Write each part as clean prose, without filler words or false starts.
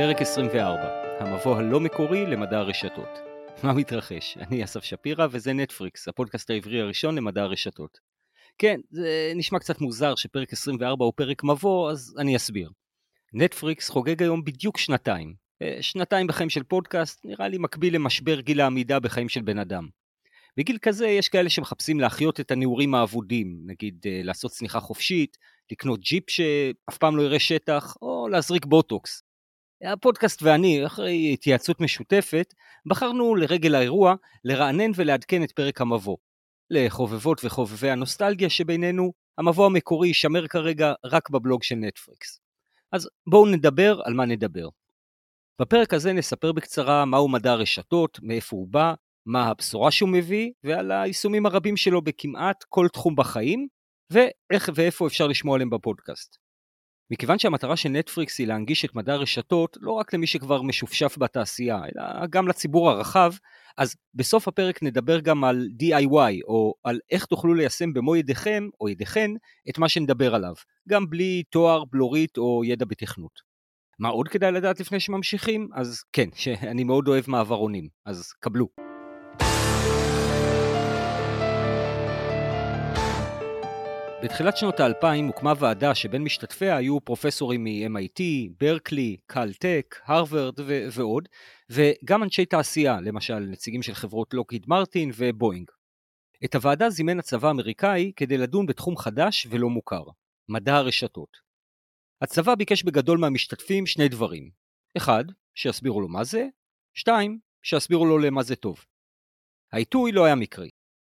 פרק 24, המבוא הלא מקורי למדע הרשתות. מה מתרחש? אני אסף שפירא וזה נטפריקס, הפודקאסט העברי הראשון למדע הרשתות. כן, זה נשמע קצת מוזר שפרק 24 הוא פרק מבוא, אז אני אסביר. נטפריקס חוגג היום בדיוק שנתיים בחיים של פודקאסט, נראה לי מקביל למשבר גיל העמידה בחיים של בן אדם. בגיל כזה יש כאלה שמחפשים להחיות את הנעורים האבודים, נגיד לעשות צניחה חופשית, לקנות ג'יפ שאף פעם לא יראה שטח, או להזריק בוטוקס. הפודקאסט ואני, אחרי התייעצות משותפת, בחרנו לרגל האירוע לרענן ולעדכן את פרק המבוא. לחובבות וחובבי הנוסטלגיה שבינינו, המבוא המקורי ישמר כרגע רק בבלוג של נטפריקס. אז בואו נדבר על מה נדבר. בפרק הזה נספר בקצרה מהו מדע הרשתות, מאיפה הוא בא, מה הבשורה שהוא מביא, ועל היישומים הרבים שלו בכמעט כל תחום בחיים, ואיך ואיפה אפשר לשמוע עליהם בפודקאסט. מכיוון שהמטרה של נטפריקס היא להנגיש את מדע הרשתות, לא רק למי שכבר משופשף בתעשייה, אלא גם לציבור הרחב, אז בסוף הפרק נדבר גם על DIY, או על איך תוכלו ליישם במו ידיכם, או ידיכן, את מה שנדבר עליו, גם בלי תואר, בלורית או ידע בתכנות. מה עוד כדאי לדעת לפני שממשיכים? אז כן, שאני מאוד אוהב מעברונים, אז קבלו. בתחילת שנות ה-2000 הוקמה ועדה שבין משתתפיה היו פרופסורים מ-MIT, ברקלי, קלטק, הרווארד ועוד, וגם אנשי תעשייה, למשל נציגים של חברות לוקהיד מרטין ובואינג. את הוועדה זימן הצבא האמריקאי כדי לדון בתחום חדש ולא מוכר, מדע הרשתות. הצבא ביקש בגדול מהמשתתפים שני דברים. אחד, שיסבירו לו מה זה. שתיים, שיסבירו לו למה זה טוב. העיתוי לא היה מקרי.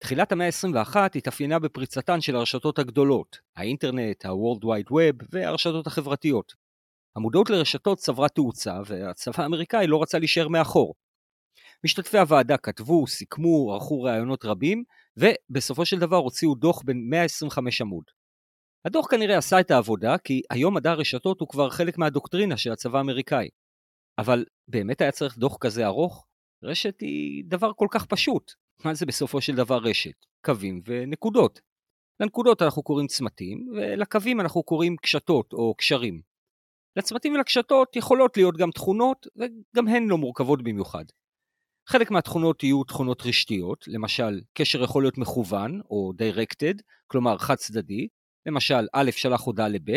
תחילת המאה ה-21 התאפיינה בפריצתן של הרשתות הגדולות, האינטרנט, ה-World Wide Web והרשתות החברתיות. המודעות לרשתות צברה תאוצה והצבא האמריקאי לא רצה להישאר מאחור. משתתפי הוועדה כתבו, סיכמו, ערכו רעיונות רבים, ובסופו של דבר הוציאו דוח בין 125 עמוד. הדוח כנראה עשה את העבודה, כי היום מדע הרשתות הוא כבר חלק מהדוקטרינה של הצבא האמריקאי. אבל באמת היה צריך דוח כזה ארוך? רשת היא דבר כל כך פשוט. מה זה בסופו של דבר רשת? קווים ונקודות. לנקודות אנחנו קוראים צמתים, ולקווים אנחנו קוראים קשתות או קשרים. לצמתים ולקשתות יכולות להיות גם תכונות, וגם הן לא מורכבות במיוחד. חלק מהתכונות יהיו תכונות רשתיות, למשל קשר יכול להיות מכוון או directed, כלומר חד צדדי, למשל א' שלח הודעה לב',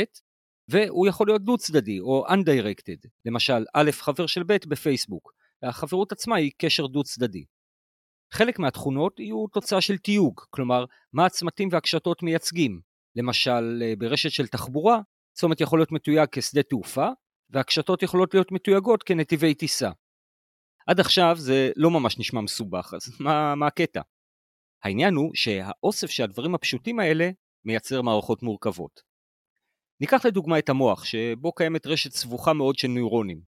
והוא יכול להיות דו צדדי או undirected, למשל א' חבר של ב' בפייסבוק, והחברות עצמה היא קשר דו צדדי. חלק מהתכונות יהיו תוצאה של תיוג, כלומר מה הצמתים והקשתות מייצגים, למשל ברשת של תחבורה, צומת יכול להיות מתויג כשדה תעופה, והקשתות יכולות להיות מתויגות כנתיבי טיסה. עד עכשיו זה לא ממש נשמע מסובך, אז מה הקטע? העניין הוא שהאוסף שהדברים הפשוטים האלה מייצר מערכות מורכבות. ניקח לדוגמה את המוח, שבו קיימת רשת סבוכה מאוד של נוירונים.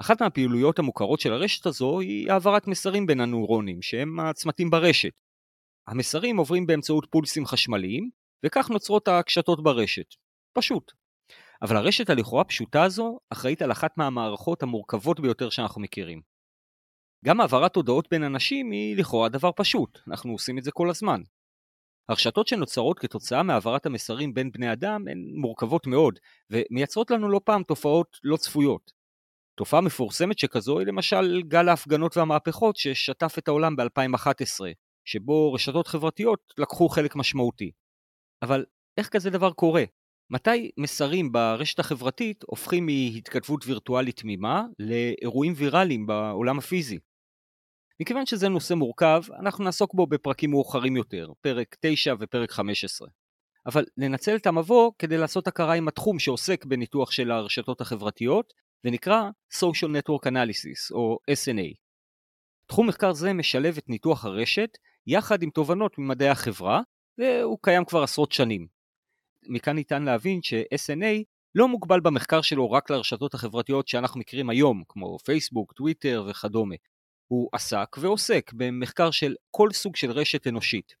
אחת מהפעילויות המוכרות של הרשת הזו היא העברת מסרים בין הנוירונים, שהם הצמתים ברשת. המסרים עוברים באמצעות פולסים חשמליים, וכך נוצרות הקשתות ברשת. פשוט. אבל הרשת הלכאורה פשוטה הזו אחראית על אחת מהמערכות המורכבות ביותר שאנחנו מכירים. גם העברת הודעות בין אנשים היא לכאורה דבר פשוט, אנחנו עושים את זה כל הזמן. הרשתות שנוצרות כתוצאה מהעברת המסרים בין בני אדם הן מורכבות מאוד, ומייצרות לנו לא פעם תופעות לא צפויות. תופעה מפורסמת שכזו היא למשל גל ההפגנות והמהפכות ששטף את העולם ב-2011, שבו רשתות חברתיות לקחו חלק משמעותי. אבל איך כזה דבר קורה? מתי מסרים ברשת החברתית הופכים מהתכתבות וירטואלית תמימה לאירועים ויראליים בעולם הפיזי? מכיוון שזה נושא מורכב, אנחנו נעסוק בו בפרקים מאוחרים יותר, פרק 9 ופרק 15. אבל ננצל את המבוא כדי לעשות הכרה עם התחום שעוסק בניתוח של הרשתות החברתיות, ונקרא Social Network Analysis, או S&A. תחום מחקר זה משלב את ניתוח הרשת, יחד עם תובנות ממדעי החברה, והוא קיים כבר עשרות שנים. מכאן ניתן להבין ש-S&A לא מוגבל במחקר שלו רק לרשתות החברתיות שאנחנו מכירים היום, כמו פייסבוק, טוויטר וכדומה. הוא עסק ועוסק במחקר של כל סוג של רשת אנושית.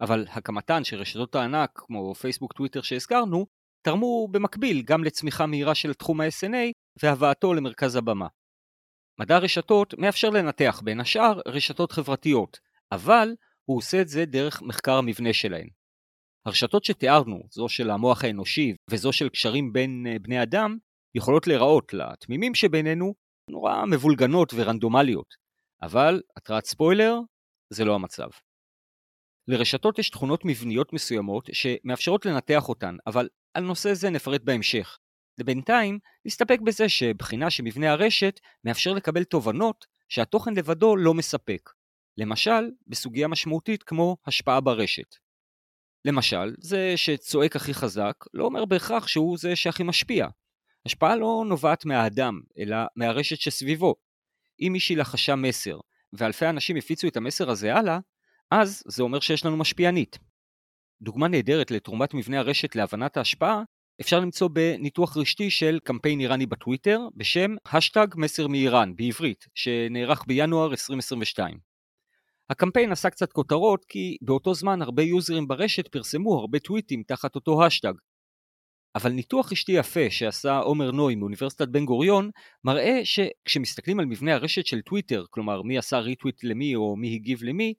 אבל הקמתן של רשתות הענק, כמו פייסבוק, טוויטר שהזכרנו, תרמו במקביל גם לצמיחה מהירה של תחום ה-S&A והבאתו למרכז הבמה. מדע הרשתות מאפשר לנתח בין השאר רשתות חברתיות, אבל הוא עושה את זה דרך מחקר המבנה שלהן. הרשתות שתיארנו, זו של המוח האנושי וזו של קשרים בין בני אדם, יכולות להיראות לתמימים שבינינו נורא מבולגנות ורנדומליות, אבל התרעת ספוילר זה לא המצב. לרשתות יש תכונות מבניות מסוימות שמאפשרות לנתח אותן, אבל על נושא זה נפרט בהמשך. לבינתיים נסתפק בזה שבחינה שמבנה הרשת מאפשר לקבל תובנות שהתוכן לבדו לא מספק. למשל, בסוגיה משמעותית כמו השפעה ברשת. למשל, זה שצועק הכי חזק לא אומר בהכרח שהוא זה שהכי משפיע. השפעה לא נובעת מהאדם, אלא מהרשת שסביבו. אם מישהי לחשה מסר, ואלפי אנשים הפיצו את המסר הזה הלאה, אז זה אומר שיש לנו משפיענית. דוגמה נהדרת לתרומת מבנה הרשת להבנת ההשפעה, אפשר למצוא בניתוח רשתי של קמפיין איראני בטוויטר, בשם #מסר מאיראן בעברית, שנערך בינואר 2022. הקמפיין עשה קצת כותרות, כי באותו זמן הרבה יוזרים ברשת פרסמו הרבה טוויטים תחת אותו השטג. אבל ניתוח רשתי יפה שעשה עומר נוי מאוניברסיטת בן גוריון, מראה שכשמסתכלים על מבנה הרשת של טוויטר, כלומר מי עשה ריטוויט למי או מי הגיב למי,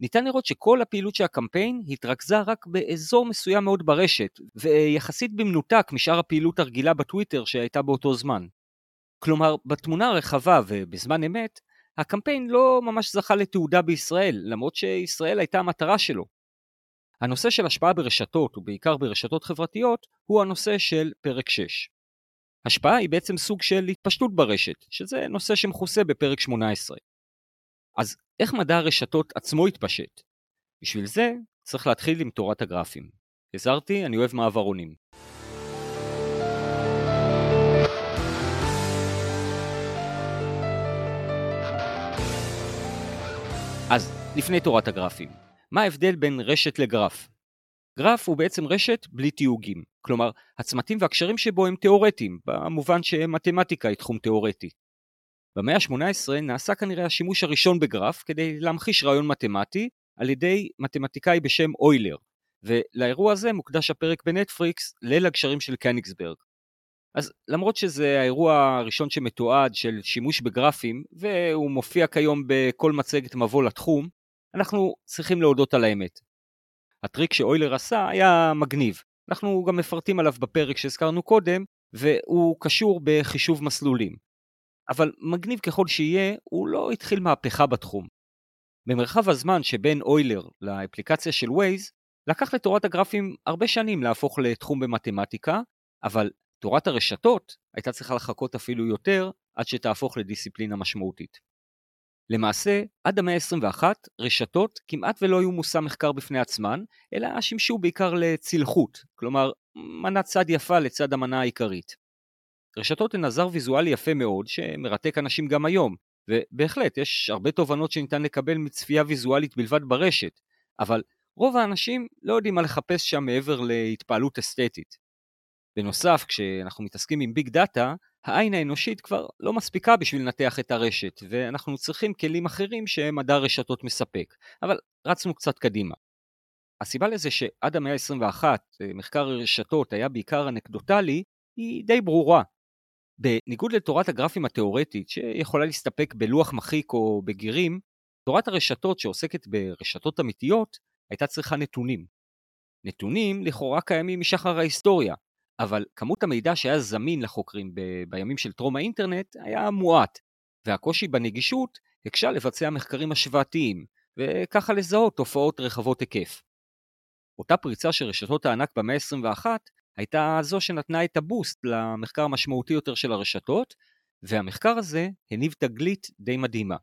ניתן לראות שכל הפעילות של הקמפיין התרכזה רק באזור מסוים מאוד ברשת, ויחסית במנותק משאר הפעילות הרגילה בטוויטר שהייתה באותו זמן. כלומר, בתמונה הרחבה ובזמן אמת, הקמפיין לא ממש זכה לתעודה בישראל, למרות שישראל הייתה המטרה שלו. הנושא של השפעה ברשתות, ובעיקר ברשתות חברתיות, הוא הנושא של פרק 6. השפעה היא בעצם סוג של התפשטות ברשת, שזה נושא שמחוסה בפרק 18. אז איך מדע הרשתות עצמו התפשט? בשביל זה צריך להתחיל עם תורת הגרפים. הזהרתי, אני אוהב מעברונים. אז לפני תורת הגרפים, מה ההבדל בין רשת לגרף? גרף הוא בעצם רשת בלי תיוגים, כלומר הצמתים והקשרים שבו הם תיאורטיים, במובן שמתמטיקה היא תחום תיאורטי. במאה ה-18 נעשה כנראה השימוש הראשון בגרף כדי להמחיש רעיון מתמטי על ידי מתמטיקאי בשם אוילר, ולאירוע הזה מוקדש הפרק בנטפריקס ליל הגשרים של קניגסברג. אז למרות שזה האירוע הראשון שמתועד של שימוש בגרפים, והוא מופיע כיום בכל מצגת מבוא לתחום, אנחנו צריכים להודות על האמת. הטריק שאוילר עשה היה מגניב, אנחנו גם מפרטים עליו בפרק שהזכרנו קודם, והוא קשור בחישוב מסלולים. אבל מגניב ככל שיהיה, הוא לא התחיל מהפכה בתחום. במרחב הזמן שבין אוילר לאפליקציה של ווייז, לקח לתורת הגרפים הרבה שנים להפוך לתחום במתמטיקה, אבל תורת הרשתות הייתה צריכה לחכות אפילו יותר, עד שתהפוך לדיסציפלינה משמעותית. למעשה, עד המאה ה-21, רשתות כמעט ולא היו מושא מחקר בפני עצמן, אלא שימשו בעיקר לצלחות, כלומר, מנה צד יפה לצד המנה העיקרית. רשתות הן עזר ויזואלי יפה מאוד שמרתק אנשים גם היום, ובהחלט יש הרבה תובנות שניתן לקבל מצפייה ויזואלית בלבד ברשת, אבל רוב האנשים לא יודעים מה לחפש שם מעבר להתפעלות אסתטית. בנוסף, כשאנחנו מתעסקים עם ביג דאטה, העין האנושית כבר לא מספיקה בשביל לנתח את הרשת, ואנחנו צריכים כלים אחרים שמדע רשתות מספק, אבל רצנו קצת קדימה. הסיבה לזה שעד המאה ה-21 מחקר הרשתות היה בעיקר אנקדוטלי, היא די ברורה. בניגוד לתורת הגרפים התיאורטית, שיכולה להסתפק בלוח מחיק או בגירים, תורת הרשתות שעוסקת ברשתות אמיתיות, הייתה צריכה נתונים. נתונים לכאורה קיימים משחר ההיסטוריה, אבל כמות המידע שהיה זמין לחוקרים בימים של טרום האינטרנט היה מועט, והקושי בנגישות הקשה לבצע מחקרים השוואתיים, וככה לזהות תופעות רחבות היקף. אותה פריצה של רשתות הענק במאה ה-21, הייתה זו שנתנה את הבוסט למחקר המשמעותי יותר של הרשתות, והמחקר הזה הניב תגלית די מדהימה.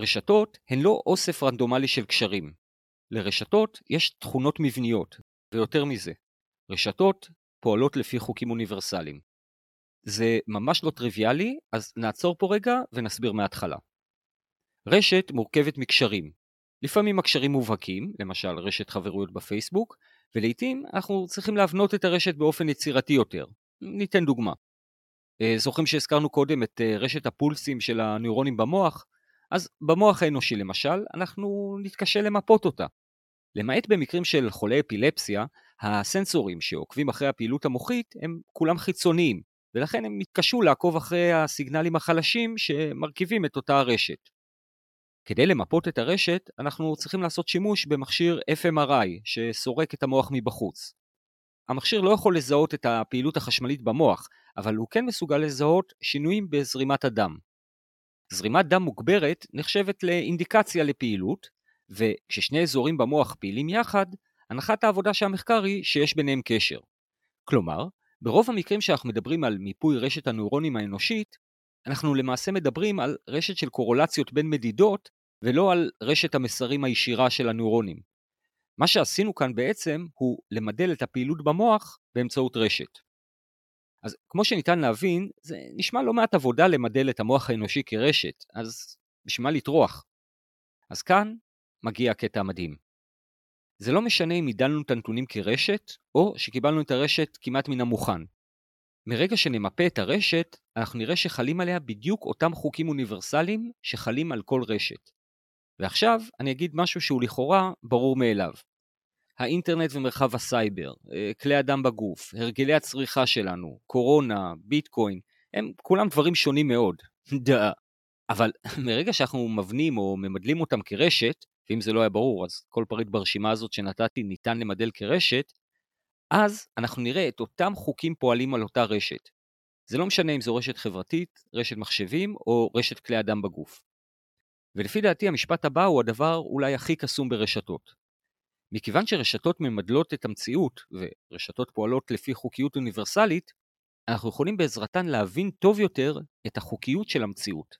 רשתות הן לא אוסף רנדומלי של קשרים. לרשתות יש תכונות מבניות, ויותר מזה, רשתות פועלות לפי חוקים אוניברסליים. זה ממש לא טריוויאלי, אז נעצור פה רגע ונסביר מההתחלה. רשת מורכבת מקשרים. לפעמים הקשרים מובהקים, למשל רשת חברויות בפייסבוק, ולעיתים אנחנו צריכים להבנות את הרשת באופן יצירתי יותר. ניתן דוגמה. זוכרים שהזכרנו קודם את רשת הפולסים של הנוירונים במוח? אז במוח האנושי למשל, אנחנו נתקשה למפות אותה. למעט במקרים של חולי אפילפסיה, הסנסורים שעוקבים אחרי הפעילות המוחית הם כולם חיצוניים, ולכן הם מתקשו לעקוב אחרי הסיגנלים החלשים שמרכיבים את אותה הרשת. כדי למפות את הרשת, אנחנו צריכים לעשות שימוש במכשיר fMRI, שסורק את המוח מבחוץ. המכשיר לא יכול לזהות את הפעילות החשמלית במוח, אבל הוא כן מסוגל לזהות שינויים בזרימת הדם. זרימת דם מוגברת נחשבת לאינדיקציה לפעילות, וכששני אזורים במוח פעילים יחד, הנחת העבודה שהמחקר היא שיש ביניהם קשר. כלומר, ברוב המקרים שאנחנו מדברים על מיפוי רשת הנוירונים האנושית, אנחנו למעשה מדברים על רשת של קורולציות בין מדידות, ולא על רשת המסרים הישירה של הנוירונים. מה שעשינו כאן בעצם הוא למדל את הפעילות במוח באמצעות רשת. אז כמו שניתן להבין, זה נשמע לא מעט עבודה למדל את המוח האנושי כרשת, אז נשמע לטרוח. אז כאן מגיע הקטע המדהים. זה לא משנה אם עידלנו את הנתונים כרשת, או שקיבלנו את הרשת כמעט מן המוכן. מרגע שנמפה את הרשת, אנחנו נראה שחלים עליה בדיוק אותם חוקים אוניברסליים שחלים על כל רשת. ועכשיו אני אגיד משהו שהוא לכאורה ברור מאליו. האינטרנט ומרחב הסייבר, כלי אדם בגוף, הרגלי הצריכה שלנו, קורונה, ביטקוין, הם כולם דברים שונים מאוד. אבל מרגע שאנחנו מבנים או ממדלים אותם כרשת, ואם זה לא היה ברור, אז כל פריט ברשימה הזאת שנתתי ניתן למדל כרשת, אז אנחנו נראה את אותם חוקים פועלים על אותה רשת. זה לא משנה אם זו רשת חברתית, רשת מחשבים או רשת כלי אדם בגוף. ולפי דעתי המשפט הבא הוא הדבר אולי הכי קסום ברשתות. מכיוון שרשתות ממדלות את המציאות ורשתות פועלות לפי חוקיות אוניברסלית, אנחנו יכולים בעזרתן להבין טוב יותר את החוקיות של המציאות.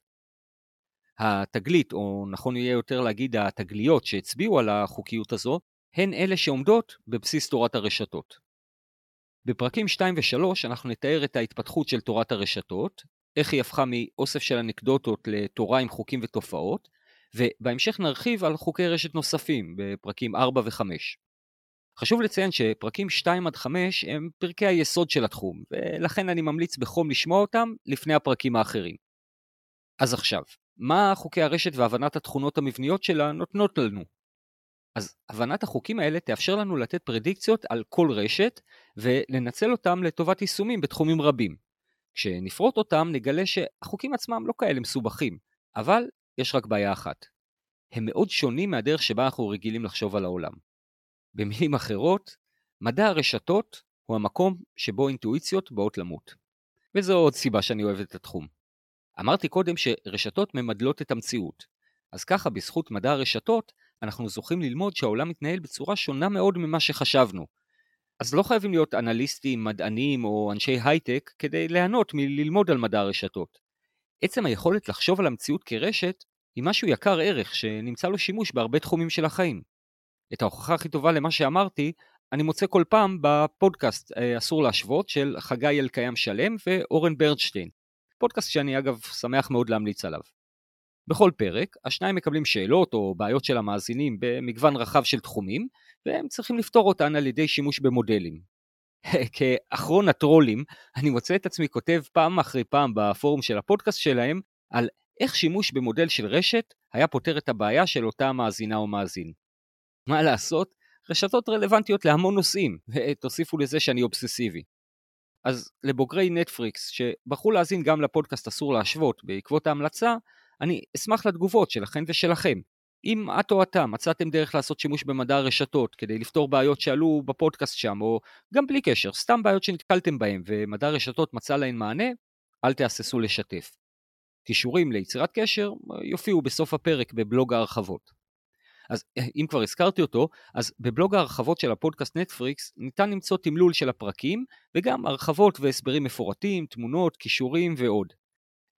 התגלית, או נכון יהיה יותר להגיד התגליות שהצביעו על החוקיות הזו, הן אלה שעומדות בבסיס תורת הרשתות. בפרקים 2 ו3 אנחנו נתאר את ההתפתחות של תורת הרשתות, איך היא הפכה מאוסף של אנקדוטות לתורה עם חוקים ותופעות, ובהמשך נרחיב על חוקי רשת נוספים בפרקים 4 ו5. חשוב לציין שפרקים 2 עד 5 הם פרקי היסוד של התחום, ולכן אני ממליץ בחום לשמוע אותם לפני הפרקים האחרים. אז עכשיו, מה חוקי הרשת והבנת התכונות המבניות שלה נותנות לנו? אז הבנת החוקים האלה תאפשר לנו לתת פרדיקציות על כל רשת, ולנצל אותם לטובת יישומים בתחומים רבים. כשנפרוט אותם נגלה שהחוקים עצמם לא כאלה מסובכים, אבל יש רק בעיה אחת. הם מאוד שונים מהדרך שבה אנחנו רגילים לחשוב על העולם. במילים אחרות, מדע הרשתות הוא המקום שבו אינטואיציות באות למות. וזו עוד סיבה שאני אוהב את התחום. אמרתי קודם שרשתות ממדלות את המציאות. אז ככה בזכות מדע הרשתות, אנחנו זוכים ללמוד שהעולם מתנהל בצורה שונה מאוד ממה שחשבנו. אז לא חייבים להיות אנליסטים, מדענים או אנשי הייטק כדי ליהנות מללמוד על מדע הרשתות. עצם היכולת לחשוב על המציאות כרשת היא משהו יקר ערך שנמצא לו שימוש בהרבה תחומים של החיים. את ההוכחה הכי טובה למה שאמרתי, אני מוצא כל פעם בפודקאסט אסור להשוות של חגי אל קיים שלם ואורן ברנשטיין. פודקאסט שאני אגב שמח מאוד להמליץ עליו. בכל פרק, השניים מקבלים שאלות או בעיות של המאזינים במגוון רחב של תחומים, והם צריכים לפתור אותן על ידי שימוש במודלים. כאחרון הטרולים, אני מוצא את עצמי כותב פעם אחרי פעם בפורום של הפודקאסט שלהם, על איך שימוש במודל של רשת היה פותר את הבעיה של אותה מאזינה או מאזין. מה לעשות? רשתות רלוונטיות להמון נושאים, ותוסיפו לזה שאני אובססיבי. אז לבוגרי נטפריקס, שבחרו להאזין גם לפודקאסט אסור להשוות בעקבות ההמלצה, אני אשמח לתגובות שלכן ושלכם. אם את או אתה מצאתם דרך לעשות שימוש במדע הרשתות כדי לפתור בעיות שעלו בפודקאסט שם, או גם בלי קשר, סתם בעיות שנתקלתם בהם ומדע הרשתות מצא להן מענה, אל תהססו לשתף. קישורים ליצירת קשר יופיעו בסוף הפרק בבלוג ההרחבות. אז אם כבר הזכרתי אותו, אז בבלוג ההרחבות של הפודקאסט נטפריקס ניתן למצוא תמלול של הפרקים, וגם הרחבות והסברים מפורטים, תמונות, קישורים ועוד.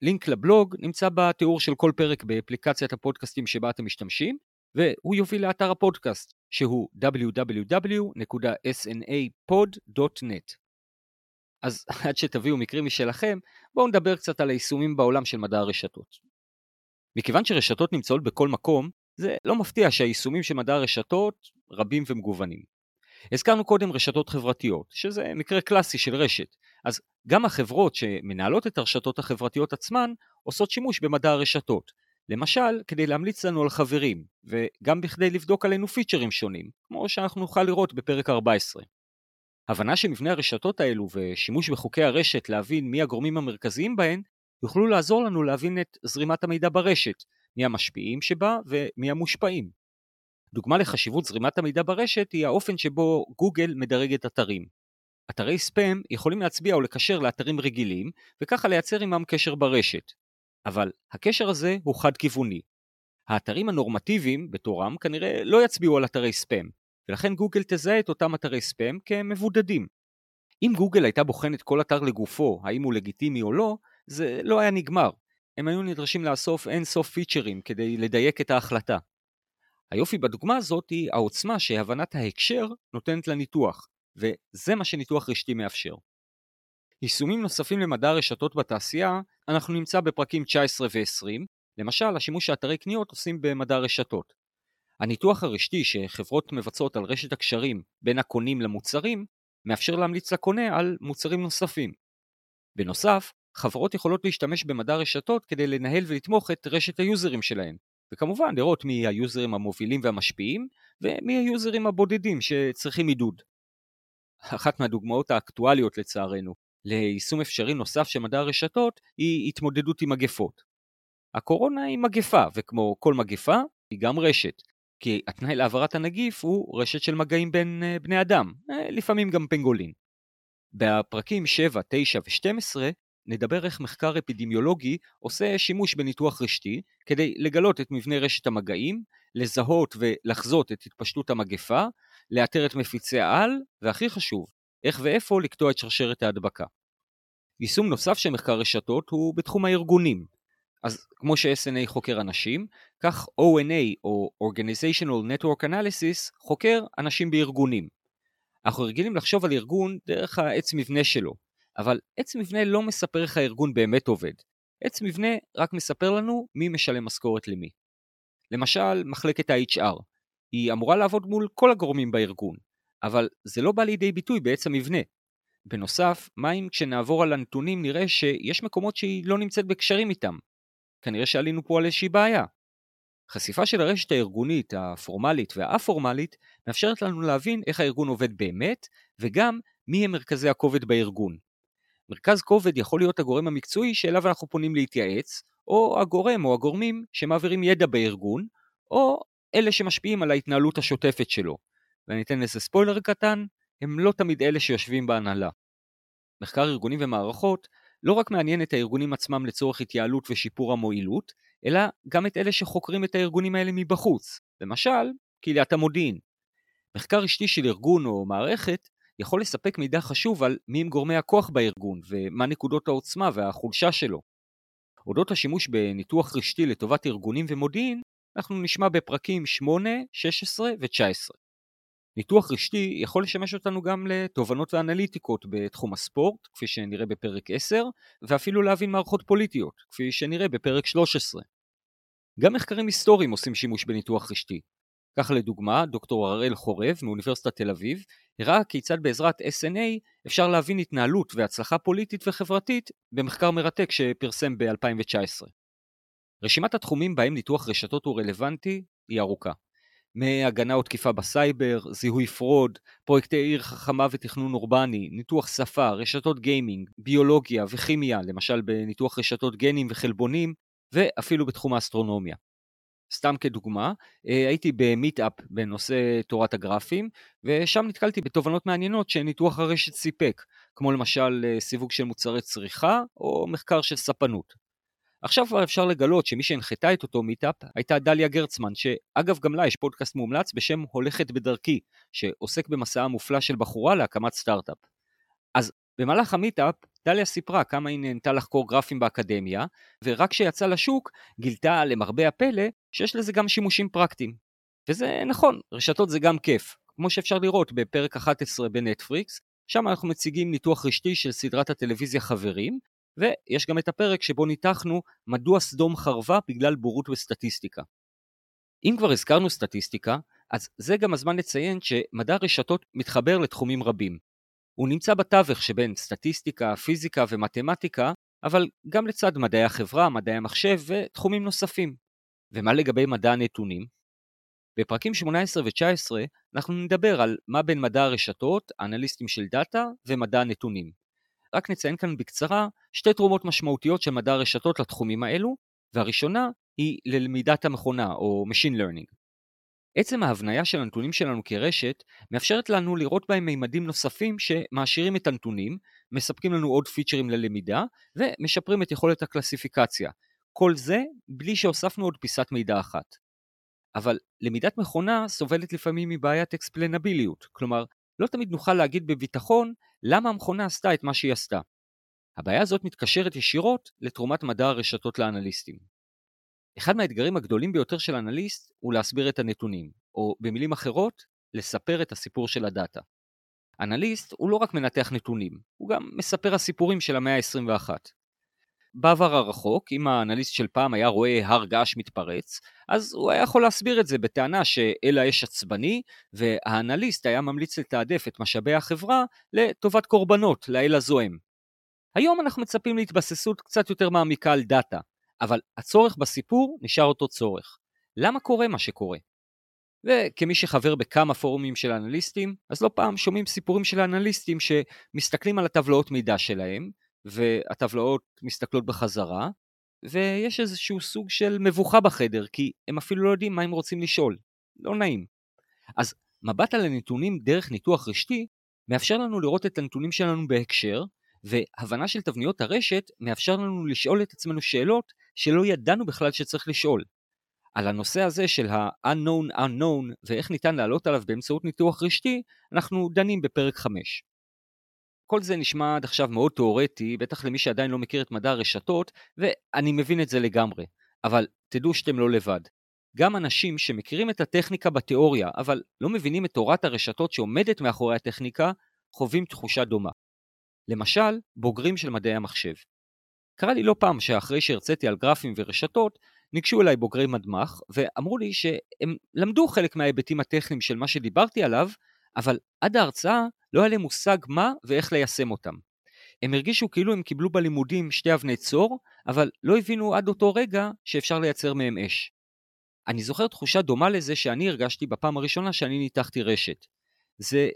לינק לבלוג נמצא בתיאור של כל פרק באפליקציית הפודקאסטים שבה אתם משתמשים, והוא יוביל לאתר הפודקאסט, שהוא www.snapod.net. אז עד שתביאו מקרים משלכם, בואו נדבר קצת על היישומים בעולם של מדע הרשתות. מכיוון שרשתות נמצאות בכל מקום, זה לא מפתיע שהיישומים של מדע הרשתות רבים ומגוונים. הזכרנו קודם רשתות חברתיות, שזה מקרה קלאסי של רשת, אז גם החברות שמנהלות את הרשתות החברתיות עצמן עושות שימוש במדע הרשתות, למשל כדי להמליץ לנו על חברים, וגם בכדי לבדוק עלינו פיצ'רים שונים, כמו שאנחנו נוכל לראות בפרק 14. הבנה שמבנה הרשתות האלו ושימוש בחוקי הרשת להבין מי הגורמים המרכזיים בהן, יוכלו לעזור לנו להבין את זרימת המידע ברשת, מי המשפיעים שבה ומי המושפעים. דוגמה לחשיבות זרימת המידע ברשת היא האופן שבו גוגל מדרגת אתרים. אתרי ספאם יכולים להצביע או לקשר לאתרים רגילים, וככה לייצר עמם קשר ברשת. אבל הקשר הזה הוא חד-כיווני. האתרים הנורמטיביים בתורם כנראה לא יצביעו על אתרי ספאם, ולכן גוגל תזהה את אותם אתרי ספאם כמבודדים. אם גוגל הייתה בוחנת כל אתר לגופו, האם הוא לגיטימי או לא, זה לא היה נגמר. הם היו נדרשים לאסוף אין סוף פיצ'רים כדי לדייק את ההחלטה. היופי בדוגמה הזאת היא העוצמה שהבנת ההקשר נותנת לניתוח, וזה מה שניתוח רשתי מאפשר. יישומים נוספים למדע הרשתות בתעשייה אנחנו נמצא בפרקים 19 ו-20, למשל השימוש שאתרי קניות עושים במדע הרשתות. הניתוח הרשתי שחברות מבצעות על רשת הקשרים בין הקונים למוצרים, מאפשר להמליץ לקונה על מוצרים נוספים. בנוסף, חברות יכולות להשתמש במדע הרשתות כדי לנהל ולתמוך את רשת היוזרים שלהן, וכמובן לראות מי היוזרים המובילים והמשפיעים, ומי היוזרים הבודדים שצריכים עידוד. אחת מהדוגמאות האקטואליות לצערנו, ליישום אפשרי נוסף של מדע הרשתות, היא התמודדות עם מגפות. הקורונה היא מגפה, וכמו כל מגפה, היא גם רשת, כי התנאי להעברת הנגיף הוא רשת של מגעים בין בני אדם, לפעמים גם פנגולין. בפרקים 7, 9 ו-12, נדבר איך מחקר אפידמיולוגי עושה שימוש בניתוח רשתי, כדי לגלות את מבנה רשת המגעים, לזהות ולחזות את התפשטות המגפה, לאתר את מפיצי העל, והכי חשוב, איך ואיפה לקטוע את שרשרת ההדבקה. יישום נוסף של מחקר רשתות הוא בתחום הארגונים. אז כמו ש-SNA חוקר אנשים, כך ONA או Organizational Network Analysis חוקר אנשים בארגונים. אנחנו רגילים לחשוב על ארגון דרך העץ מבנה שלו, אבל עץ מבנה לא מספר איך הארגון באמת עובד. עץ מבנה רק מספר לנו מי משלם משכורת למי. למשל, מחלקת ה-HR. היא אמורה לעבוד מול כל הגורמים בארגון, אבל זה לא בא לידי ביטוי בעץ המבנה. בנוסף, מה אם כשנעבור על הנתונים נראה שיש מקומות שהיא לא נמצאת בקשרים איתם? כנראה שעלינו פה על איזושהי בעיה. חשיפה של הרשת הארגונית, הפורמלית והאפורמלית, מאפשרת לנו להבין איך הארגון עובד באמת, וגם מי הם מרכזי הכובד בארגון. מרכז כובד יכול להיות הגורם המקצועי שאליו אנחנו פונים להתייעץ, או הגורם או הגורמים שמעבירים ידע בארגון, או אלה שמשפיעים על ההתנהלות השוטפת שלו. ואני אתן לזה ספוילר קטן, הם לא תמיד אלה שיושבים בהנהלה. מחקר ארגונים ומערכות לא רק מעניין את הארגונים עצמם לצורך התייעלות ושיפור המועילות, אלא גם את אלה שחוקרים את הארגונים האלה מבחוץ, למשל, קהילת המודיעין. מחקר רשתי של ארגון או מערכת יכול לספק מידע חשוב על מי הם גורמי הכוח בארגון, ומה נקודות העוצמה והחולשה שלו. אודות השימוש בניתוח רשתי לטובת ארגונים ומודיעין, אנחנו נשמע בפרקים 8, 16 ו-19. ניתוח רשתי יכול לשמש אותנו גם לתובנות ואנליטיקות בתחום הספורט, כפי שנראה בפרק 10, ואפילו להבין מערכות פוליטיות, כפי שנראה בפרק 13. גם מחקרים היסטוריים עושים שימוש בניתוח רשתי. כך לדוגמה, דוקטור הראל חורב מאוניברסיטת תל אביב, הראה כיצד בעזרת SNA אפשר להבין התנהלות והצלחה פוליטית וחברתית במחקר מרתק שפרסם ב-2019. רשימת התחומים בהם ניתוח רשתות הוא רלוונטי היא ארוכה. מהגנה או תקיפה בסייבר, זיהוי פרוד, פרויקטי עיר חכמה ותכנון אורבני, ניתוח שפה, רשתות גיימינג, ביולוגיה וכימיה, למשל בניתוח רשתות גנים וחלבונים, ואפילו בתחום האסטרונומיה. סתם כדוגמה, הייתי במיטאפ בנושא תורת הגרפים, ושם נתקלתי בתובנות מעניינות שניתוח הרשת סיפק, כמו למשל סיווג של מוצרי צריכה או מחקר של ספנות. עכשיו כבר אפשר לגלות שמי שהנחתה את אותו מיטאפ הייתה דליה גרצמן, שאגב גם לה יש פודקאסט מומלץ בשם הולכת בדרכי, שעוסק במסע המופלא של בחורה להקמת סטארט-אפ. אז במהלך המיטאפ, דליה סיפרה כמה היא נהנתה לחקור גרפים באקדמיה, ורק כשיצא לשוק גילתה למרבה הפלא שיש לזה גם שימושים פרקטיים. וזה נכון, רשתות זה גם כיף, כמו שאפשר לראות בפרק 11 בנטפריקס, שם אנחנו מציגים ניתוח רשתי של סדרת הטלוויזיה חברים, ויש גם את הפרק שבו ניתחנו מדוע סדום חרבה בגלל בורות וסטטיסטיקה. אם כבר הזכרנו סטטיסטיקה, אז זה גם הזמן לציין שמדע הרשתות מתחבר לתחומים רבים. הוא נמצא בתווך שבין סטטיסטיקה, פיזיקה ומתמטיקה, אבל גם לצד מדעי החברה, מדעי המחשב ותחומים נוספים. ומה לגבי מדע הנתונים? בפרקים 18 ו-19 אנחנו נדבר על מה בין מדע הרשתות, אנליסטים של דאטה ומדע הנתונים. רק נציין כאן בקצרה שתי תרומות משמעותיות של מדע הרשתות לתחומים האלו, והראשונה היא ללמידת המכונה או Machine Learning. עצם ההבניה של הנתונים שלנו כרשת מאפשרת לנו לראות בהם מימדים נוספים שמעשירים את הנתונים, מספקים לנו עוד פיצ'רים ללמידה ומשפרים את יכולת הקלסיפיקציה. כל זה בלי שהוספנו עוד פיסת מידע אחת. אבל למידת מכונה סובלת לפעמים מבעיית אקספלנביליות, כלומר לא תמיד נוכל להגיד בביטחון למה המכונה עשתה את מה שהיא עשתה. הבעיה הזאת מתקשרת ישירות לתרומת מדע הרשתות לאנליסטים. אחד מהאתגרים הגדולים ביותר של אנליסט הוא להסביר את הנתונים, או במילים אחרות, לספר את הסיפור של הדאטה. אנליסט הוא לא רק מנתח נתונים, הוא גם מספר הסיפורים של המאה ה-21. בעבר הרחוק, אם האנליסט של פעם היה רואה הר געש מתפרץ, אז הוא היה יכול להסביר את זה בטענה שאל האש עצבני, והאנליסט היה ממליץ לתעדף את משאבי החברה לטובת קורבנות, לאל הזוהם. היום אנחנו מצפים להתבססות קצת יותר מעמיקה על דאטה, אבל הצורך בסיפור נשאר אותו צורך. למה קורה מה שקורה? וכמי שחבר בכמה פורומים של אנליסטים, אז לא פעם שומעים סיפורים של אנליסטים שמסתכלים על הטבלאות מידע שלהם, והטבלאות מסתכלות בחזרה, ויש איזשהו סוג של מבוכה בחדר, כי הם אפילו לא יודעים מה הם רוצים לשאול. לא נעים. אז מבט על הנתונים דרך ניתוח רשתי, מאפשר לנו לראות את הנתונים שלנו בהקשר, והבנה של תבניות הרשת מאפשר לנו לשאול את עצמנו שאלות שלא ידענו בכלל שצריך לשאול. על הנושא הזה של ה-unknown unknown ואיך ניתן לעלות עליו באמצעות ניתוח רשתי, אנחנו דנים בפרק 5. כל זה נשמע עד עכשיו מאוד תיאורטי, בטח למי שעדיין לא מכיר את מדע הרשתות, ואני מבין את זה לגמרי, אבל תדעו שאתם לא לבד. גם אנשים שמכירים את הטכניקה בתיאוריה, אבל לא מבינים את תורת הרשתות שעומדת מאחורי הטכניקה, חווים תחושה דומה. למשל, בוגרים של מדעי המחשב. קרה לי לא פעם שאחרי שהרציתי על גרפים ורשתות, ניגשו אליי בוגרי מדמח, ואמרו לי שהם למדו חלק מההיבטים הטכניים של מה שדיברתי עליו, אבל עד ההרצאה לא היה להם מושג מה ואיך ליישם אותם. הם הרגישו כאילו הם קיבלו בלימודים שתי אבני צור, אבל לא הבינו עד אותו רגע שאפשר לייצר מהם אש. אני זוכר תחושה דומה לזה שאני הרגשתי בפעם הראשונה שאני ניתחתי רשת. זה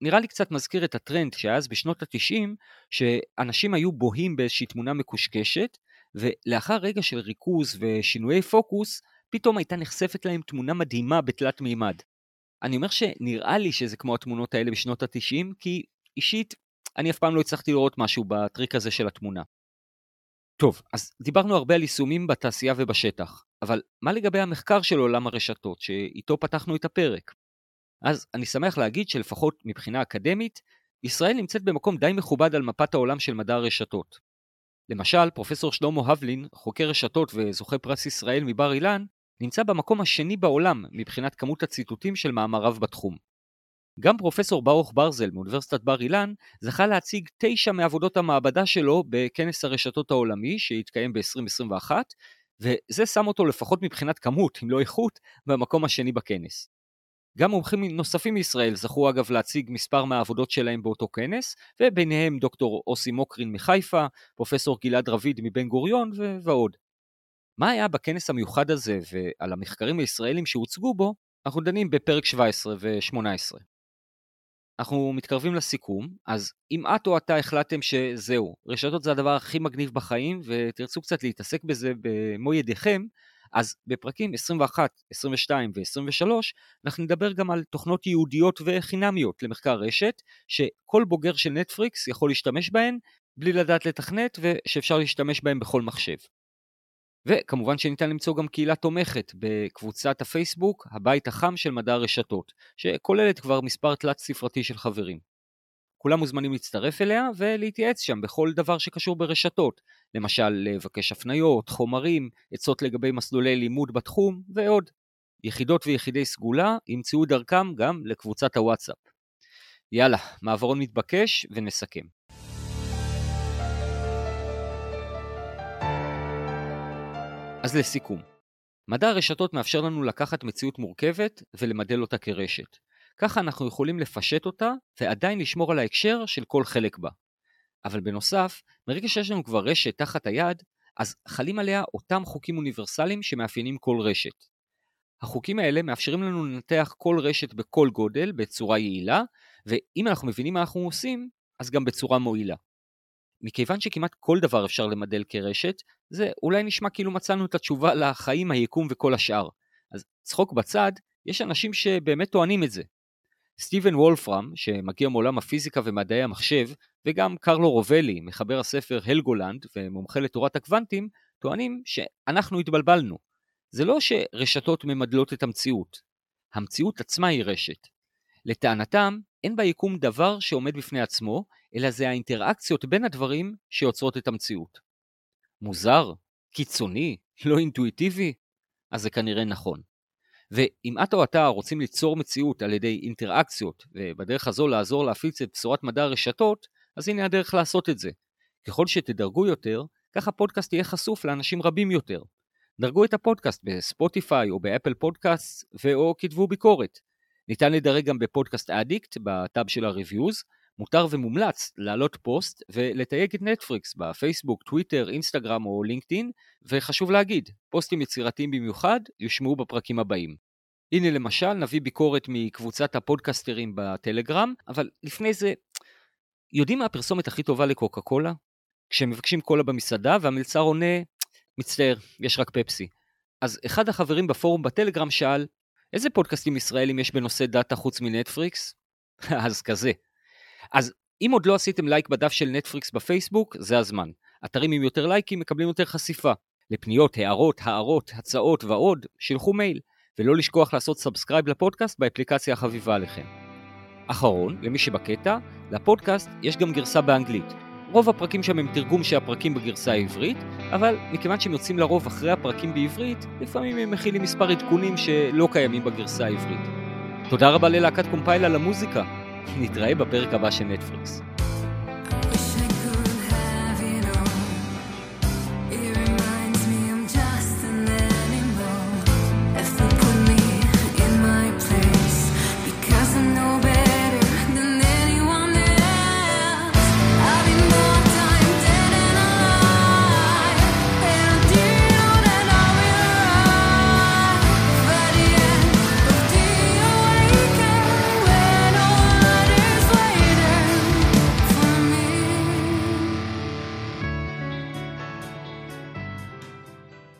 נראה לי קצת מזכיר את הטרנד שהיה אז בשנות ה-90, שאנשים היו בוהים באיזושהי תמונה מקושקשת, ולאחר רגע של ריכוז ושינויי פוקוס, פתאום הייתה נחשפת להם תמונה מדהימה בתלת מימד. אני אומר שנראה לי שזה כמו התמונות האלה בשנות ה-90, כי אישית אני אף פעם לא הצלחתי לראות משהו בטריק הזה של התמונה. טוב, אז דיברנו הרבה על יישומים בתעשייה ובשטח, אבל מה לגבי המחקר של עולם הרשתות, שאיתו פתחנו את הפרק? אז אני שמח להגיד שלפחות מבחינה אקדמית, ישראל נמצאת במקום די מכובד על מפת העולם של מדע הרשתות. למשל, פרופסור שלמה הבלין, חוקר רשתות וזוכה פרס ישראל מבר אילן, נמצא במקום השני בעולם מבחינת כמות הציטוטים של מאמריו בתחום. גם פרופסור ברוך ברזל מאוניברסיטת בר אילן זכה להציג 9 מעבודות המעבדה שלו בכנס הרשתות העולמי שהתקיים ב-2021, וזה שם אותו לפחות מבחינת כמות, אם לא איכות, במקום השני בכנס. גם מומחים נוספים מישראל זכו אגב להציג מספר מהעבודות שלהם באותו כנס, וביניהם דוקטור אוסי מוקרין מחיפה, פרופסור גלעד רביד מבן גוריון ועוד. מה היה בכנס המיוחד הזה ועל המחקרים הישראלים שהוצגו בו, אנחנו דנים בפרק 17 ו-18. אנחנו מתקרבים לסיכום, אז אם את או אתה החלטתם שזהו, רשתות זה הדבר הכי מגניב בחיים ותרצו קצת להתעסק בזה במו ידיכם, אז בפרקים 21, 22 ו-23 אנחנו נדבר גם על תוכנות ייעודיות וחינמיות למחקר רשת, שכל בוגר של נטפריקס יכול להשתמש בהן, בלי לדעת לתכנת ושאפשר להשתמש בהן בכל מחשב. וכמובן שניתן למצוא גם קהילה תומכת בקבוצת הפייסבוק, הבית החם של מדע הרשתות, שכוללת כבר מספר תלת ספרתי של חברים. כולם מוזמנים להצטרף אליה ולהתייעץ שם בכל דבר שקשור ברשתות, למשל לבקש הפניות, חומרים, עצות לגבי מסלולי לימוד בתחום ועוד. יחידות ויחידי סגולה ימצאו דרכם גם לקבוצת הוואטסאפ. יאללה, מעברון מתבקש ונסכם. אז לסיכום, מדע הרשתות מאפשר לנו לקחת מציאות מורכבת ולמדל אותה כרשת. ככה אנחנו יכולים לפשט אותה ועדיין לשמור על ההקשר של כל חלק בה. אבל בנוסף, מרגע שיש לנו כבר רשת תחת היד, אז חלים עליה אותם חוקים אוניברסליים שמאפיינים כל רשת. החוקים האלה מאפשרים לנו לנתח כל רשת בכל גודל בצורה יעילה, ואם אנחנו מבינים מה אנחנו עושים, אז גם בצורה מועילה. מכיוון שכמעט כל דבר אפשר למדל כרשת, זה אולי נשמע כאילו מצאנו את התשובה לחיים, היקום וכל השאר. אז צחוק בצד, יש אנשים שבאמת טוענים את זה. סטיבן וולפרם, שמגיע מעולם הפיזיקה ומדעי המחשב, וגם קרלו רובלי, מחבר הספר הלגולנד ומומחה לתורת הקוונטים, טוענים שאנחנו התבלבלנו. זה לא שרשתות ממדלות את המציאות. המציאות עצמה היא רשת. לטענתם, אין ביקום דבר שעומד בפני עצמו, אלא זה האינטראקציות בין הדברים שיוצרות את המציאות. מוזר, קיצוני, לא אינטואיטיבי, אז זה כנראה נכון. ואם את או אתה רוצים ליצור מציאות על ידי אינטראקציות, ובדרך הזו לעזור להפיץ את בשורת מדע הרשתות, אז הנה הדרך לעשות את זה. ככל שתדרגו יותר, כך הפודקאסט יהיה חשוף לאנשים רבים יותר. דרגו את הפודקאסט בספוטיפיי או באפל פודקאסט, ואו כתבו ביקורת. ניתן לדרג גם בפודקאסט אדיקט, בטאב של הריוויוז, מותר ומומלץ להעלות פוסט ולתייג את נטפריקס בפייסבוק, טוויטר, אינסטגרם או לינקדאין, וחשוב להגיד, פוסטים יצירתיים במיוחד יושמעו בפרקים הבאים. הנה למשל נביא ביקורת מקבוצת הפודקאסטרים בטלגרם, אבל לפני זה, יודעים מה הפרסומת הכי טובה לקוקה קולה? כשמבקשים קולה במסעדה והמלצר עונה, מצטער, יש רק פפסי. אז אחד החברים בפורום בטלגרם שאל, איזה פודקאסטים ישראלים יש בנושא דאטה חוץ מנטפריקס? אז כזה. אז אם עוד לא עשיתם לייק בדף של נטפריקס בפייסבוק, זה הזמן. אתרים עם יותר לייקים מקבלים יותר חשיפה. לפניות, הערות, הצעות ועוד, שלחו מייל. ולא לשכוח לעשות סאבסקרייב לפודקאסט באפליקציה החביבה עליכם. אחרון, למי שבקטע, לפודקאסט יש גם גרסה באנגלית. רוב הפרקים שם הם תרגום של הפרקים בגרסה העברית, אבל מכיוון שהם יוצאים לרוב אחרי הפרקים בעברית, לפעמים הם מכילים מספר עדכונים שלא קיימים בגרסה העברית. תודה רבה ללהקת קומפייל על המוזיקה. נתראה בפרק הבא של נטפריקס.